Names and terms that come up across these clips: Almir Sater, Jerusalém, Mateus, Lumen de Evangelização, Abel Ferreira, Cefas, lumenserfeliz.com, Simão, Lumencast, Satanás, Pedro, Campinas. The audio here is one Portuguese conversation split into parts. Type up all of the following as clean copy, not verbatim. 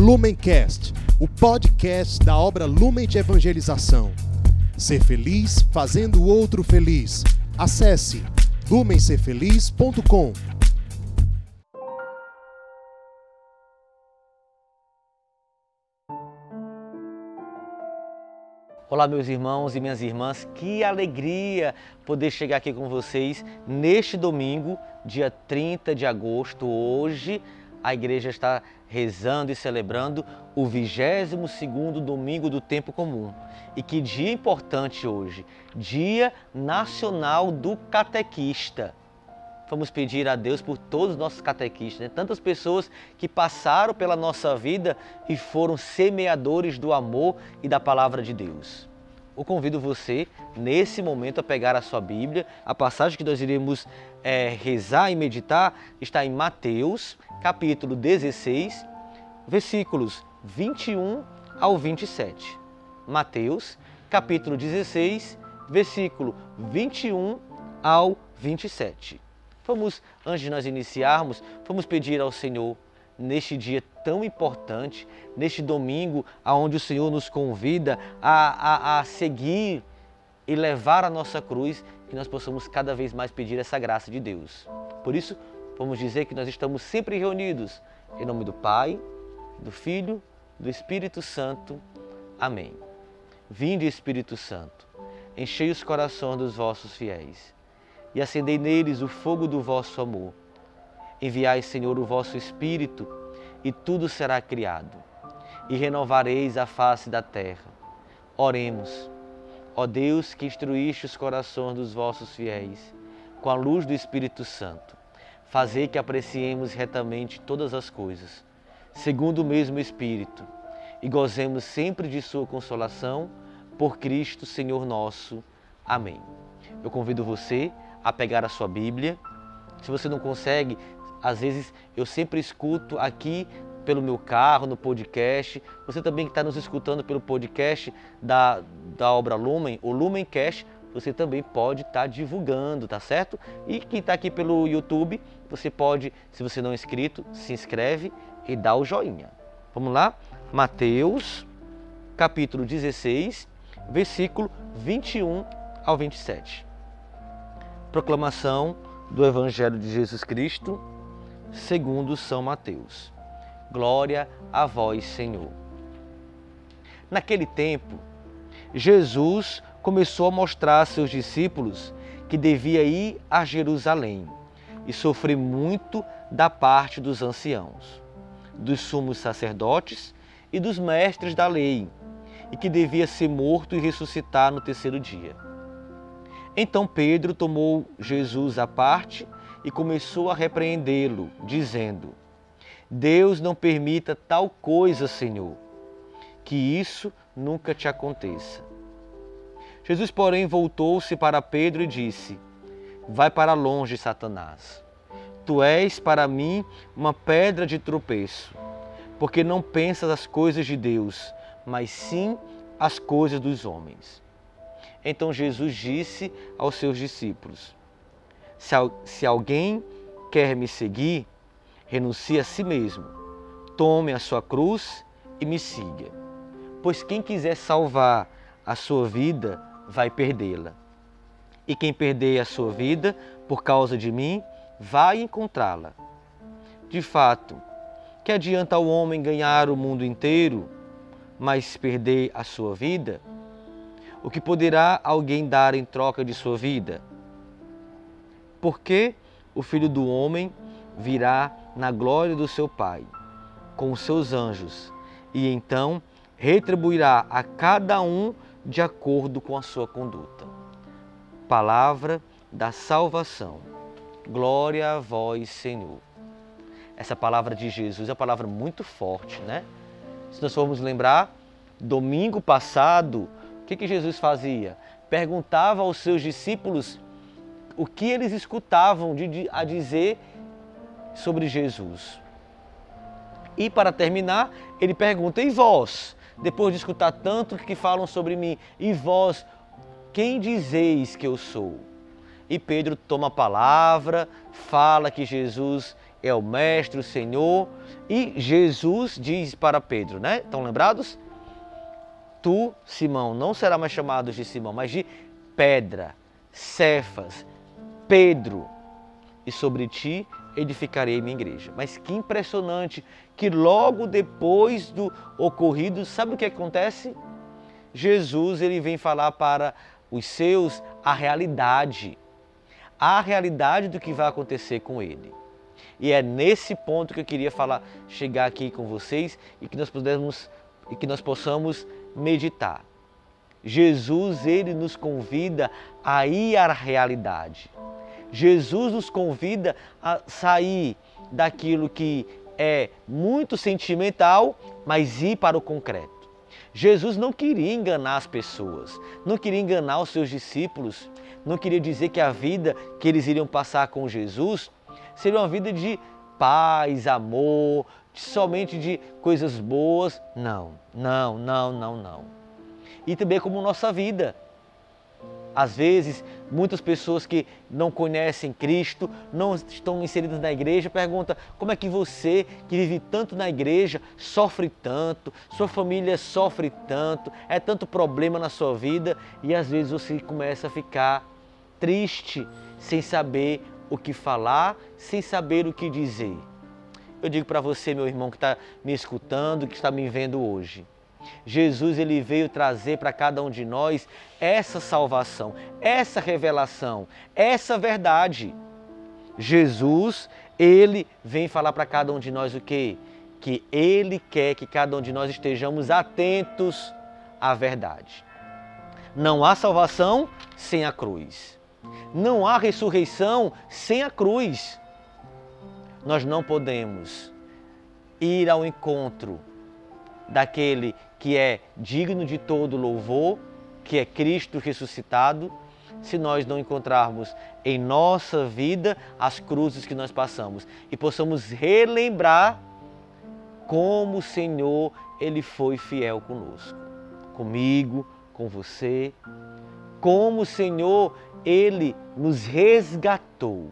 Lumencast, o podcast da obra Lumen de Evangelização. Ser feliz fazendo o outro feliz. Acesse lumenserfeliz.com. Olá, meus irmãos e minhas irmãs, que alegria poder chegar aqui com vocês neste domingo, dia 30 de agosto. Hoje a igreja está rezando e celebrando o 22º domingo do tempo comum. E que dia importante hoje, Dia Nacional do Catequista. Vamos pedir a Deus por todos os nossos catequistas, né? Tantas pessoas que passaram pela nossa vida e foram semeadores do amor e da palavra de Deus. Eu convido você, nesse momento, a pegar a sua Bíblia. A passagem que nós iremos rezar e meditar está em Mateus, capítulo 16, versículos 21 ao 27. Mateus, capítulo 16, versículo 21 ao 27. Vamos, antes de nós iniciarmos, vamos pedir ao Senhor, neste dia tão importante, neste domingo, aonde o Senhor nos convida a seguir e levar a nossa cruz, que nós possamos cada vez mais pedir essa graça de Deus. Por isso, vamos dizer que nós estamos sempre reunidos, em nome do Pai, do Filho, do Espírito Santo. Amém. Vinde, Espírito Santo, enchei os corações dos vossos fiéis e acendei neles o fogo do vosso amor. Enviai, Senhor, o vosso Espírito, e tudo será criado, e renovareis a face da terra. Oremos. Ó Deus, que instruíste os corações dos vossos fiéis com a luz do Espírito Santo, fazei que apreciemos retamente todas as coisas, segundo o mesmo Espírito, e gozemos sempre de sua consolação, por Cristo, Senhor nosso. Amém. Eu convido você a pegar a sua Bíblia. Se você não consegue, às vezes eu sempre escuto aqui pelo meu carro, no podcast. Você também que está nos escutando pelo podcast da obra Lumen, o Lumencast, você também pode estar divulgando, tá certo? E quem está aqui pelo YouTube, você pode, se você não é inscrito, se inscreve e dá o joinha. Vamos lá? Mateus, capítulo 16, versículo 21 ao 27. Proclamação do Evangelho de Jesus Cristo, segundo São Mateus. Glória a vós, Senhor. Naquele tempo, Jesus começou a mostrar a seus discípulos que devia ir a Jerusalém e sofrer muito da parte dos anciãos, dos sumos sacerdotes e dos mestres da lei, e que devia ser morto e ressuscitar no terceiro dia. Então Pedro tomou Jesus à parte e começou a repreendê-lo, dizendo: Deus não permita tal coisa, Senhor, que isso nunca te aconteça. Jesus, porém, voltou-se para Pedro e disse: Vai para longe, Satanás. Tu és para mim uma pedra de tropeço, porque não pensas as coisas de Deus, mas sim as coisas dos homens. Então Jesus disse aos seus discípulos: Se alguém quer me seguir, renuncie a si mesmo, tome a sua cruz e me siga. Pois quem quiser salvar a sua vida, vai perdê-la. E quem perder a sua vida por causa de mim, vai encontrá-la. De fato, que adianta o homem ganhar o mundo inteiro, mas perder a sua vida? O que poderá alguém dar em troca de sua vida? Porque o Filho do Homem virá na glória do seu Pai, com os seus anjos, e então retribuirá a cada um de acordo com a sua conduta. Palavra da salvação. Glória a vós, Senhor. Essa palavra de Jesus é uma palavra muito forte, né? Se nós formos lembrar, domingo passado, o que Jesus fazia? Perguntava aos seus discípulos o que eles escutavam a dizer sobre Jesus. E para terminar, ele pergunta: e vós, depois de escutar tanto que falam sobre mim, e vós, quem dizeis que eu sou? E Pedro toma a palavra, fala que Jesus é o Mestre, o Senhor. E Jesus diz para Pedro, né? Estão lembrados? Tu, Simão, não será mais chamado de Simão, mas de Pedra, Cefas, Pedro. E sobre ti edificarei minha igreja. Mas que impressionante que logo depois do ocorrido, sabe o que acontece? Jesus, ele vem falar para os seus a realidade do que vai acontecer com ele. E é nesse ponto que eu queria falar, chegar aqui com vocês e que nós possamos meditar. Jesus, ele nos convida a ir à realidade. Jesus nos convida a sair daquilo que é muito sentimental, mas ir para o concreto. Jesus não queria enganar as pessoas, não queria enganar os seus discípulos, não queria dizer que a vida que eles iriam passar com Jesus seria uma vida de paz, amor, somente de coisas boas. Não. E também como nossa vida. Às vezes, muitas pessoas que não conhecem Cristo, não estão inseridas na igreja, perguntam como é que você, que vive tanto na igreja, sofre tanto, sua família sofre tanto, é tanto problema na sua vida, e às vezes você começa a ficar triste, sem saber o que falar, sem saber o que dizer. Eu digo para você, meu irmão, que está me escutando, que está me vendo hoje, Jesus, ele veio trazer para cada um de nós essa salvação, essa revelação, essa verdade. Jesus, ele vem falar para cada um de nós o quê? Que ele quer que cada um de nós estejamos atentos à verdade. Não há salvação sem a cruz. Não há ressurreição sem a cruz. Nós não podemos ir ao encontro daquele que é digno de todo louvor, que é Cristo ressuscitado, se nós não encontrarmos em nossa vida as cruzes que nós passamos e possamos relembrar como o Senhor, ele foi fiel conosco, comigo, com você, como o Senhor, ele nos resgatou.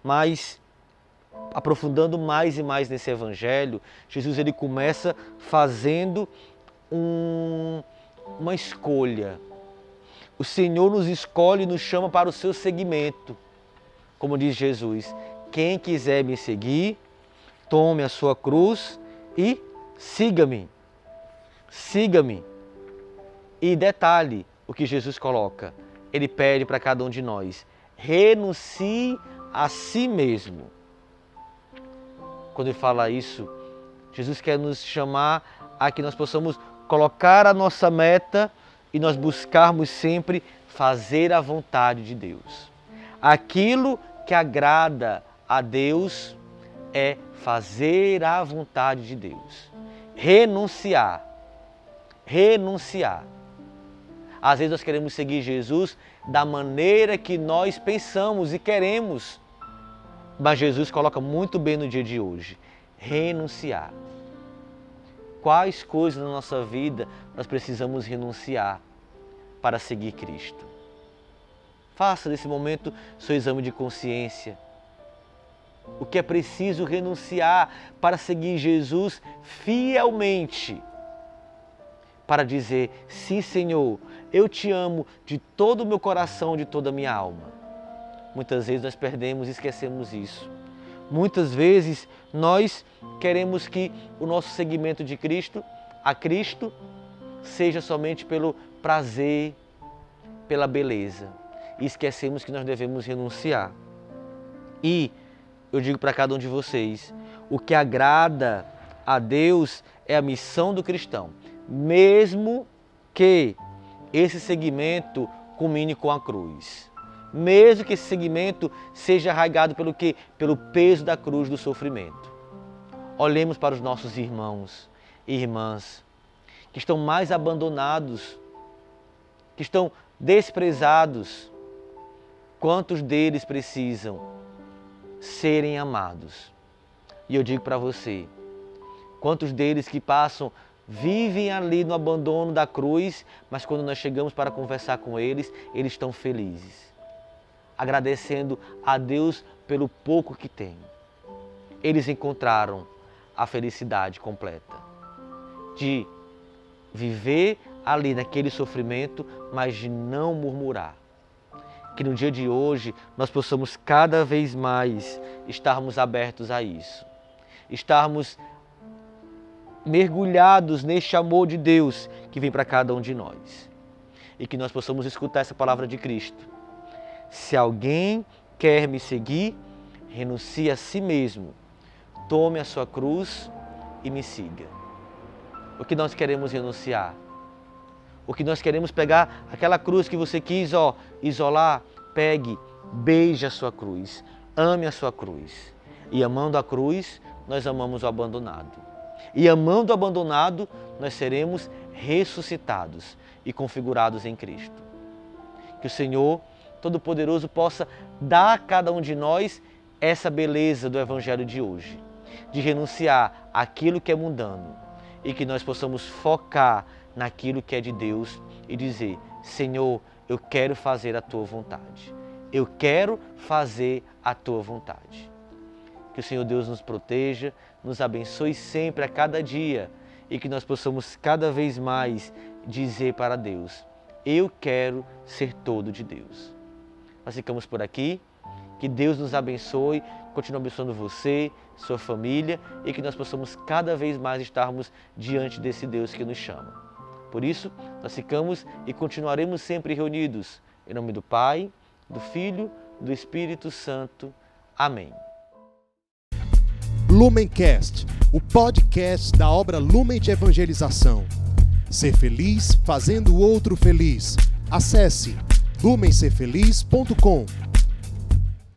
Mas aprofundando mais e mais nesse evangelho, Jesus, ele começa fazendo uma escolha. O Senhor nos escolhe e nos chama para o seu seguimento. Como diz Jesus, quem quiser me seguir, tome a sua cruz e siga-me. Siga-me. E detalhe o que Jesus coloca. Ele pede para cada um de nós, renuncie a si mesmo. Quando ele fala isso, Jesus quer nos chamar a que nós possamos colocar a nossa meta e nós buscarmos sempre fazer a vontade de Deus. Aquilo que agrada a Deus é fazer a vontade de Deus. Renunciar. Às vezes nós queremos seguir Jesus da maneira que nós pensamos e queremos. Mas Jesus coloca muito bem no dia de hoje, renunciar. Quais coisas na nossa vida nós precisamos renunciar para seguir Cristo? Faça nesse momento seu exame de consciência. O que é preciso renunciar para seguir Jesus fielmente? Para dizer, sim, Senhor, eu te amo de todo o meu coração, de toda a minha alma. Muitas vezes nós perdemos e esquecemos isso. Muitas vezes nós queremos que o nosso seguimento de Cristo, a Cristo, seja somente pelo prazer, pela beleza. E esquecemos que nós devemos renunciar. E eu digo para cada um de vocês, o que agrada a Deus é a missão do cristão. Mesmo que esse seguimento culmine com a cruz. Mesmo que esse seguimento seja arraigado pelo quê? Pelo peso da cruz do sofrimento. Olhemos para os nossos irmãos e irmãs que estão mais abandonados, que estão desprezados. Quantos deles precisam serem amados? E eu digo para você, quantos deles que passam vivem ali no abandono da cruz, mas quando nós chegamos para conversar com eles, eles estão felizes, agradecendo a Deus pelo pouco que tem. eles encontraram a felicidade completa de viver ali naquele sofrimento, mas de não murmurar. Que no dia de hoje nós possamos cada vez mais estarmos abertos a isso, estarmos mergulhados neste amor de Deus que vem para cada um de nós, e que nós possamos escutar essa palavra de Cristo: se alguém quer me seguir, renuncie a si mesmo, tome a sua cruz e me siga. O que nós queremos renunciar? O que nós queremos pegar? Aquela cruz que você quis isolar, pegue, beije a sua cruz, ame a sua cruz. E amando a cruz, nós amamos o abandonado. E amando o abandonado, nós seremos ressuscitados e configurados em Cristo. Que o Senhor Todo-Poderoso possa dar a cada um de nós essa beleza do Evangelho de hoje, de renunciar àquilo que é mundano, e que nós possamos focar naquilo que é de Deus e dizer: Senhor, eu quero fazer a Tua vontade. Eu quero fazer a Tua vontade. Que o Senhor Deus nos proteja, nos abençoe sempre a cada dia, e que nós possamos cada vez mais dizer para Deus: eu quero ser todo de Deus. Nós ficamos por aqui. Que Deus nos abençoe, continue abençoando você, sua família, e que nós possamos cada vez mais estarmos diante desse Deus que nos chama. Por isso, nós ficamos e continuaremos sempre reunidos. Em nome do Pai, do Filho, do Espírito Santo. Amém. Lumencast, o podcast da obra Lumen de Evangelização. Ser feliz fazendo o outro feliz. Acesse lumenserfeliz.com.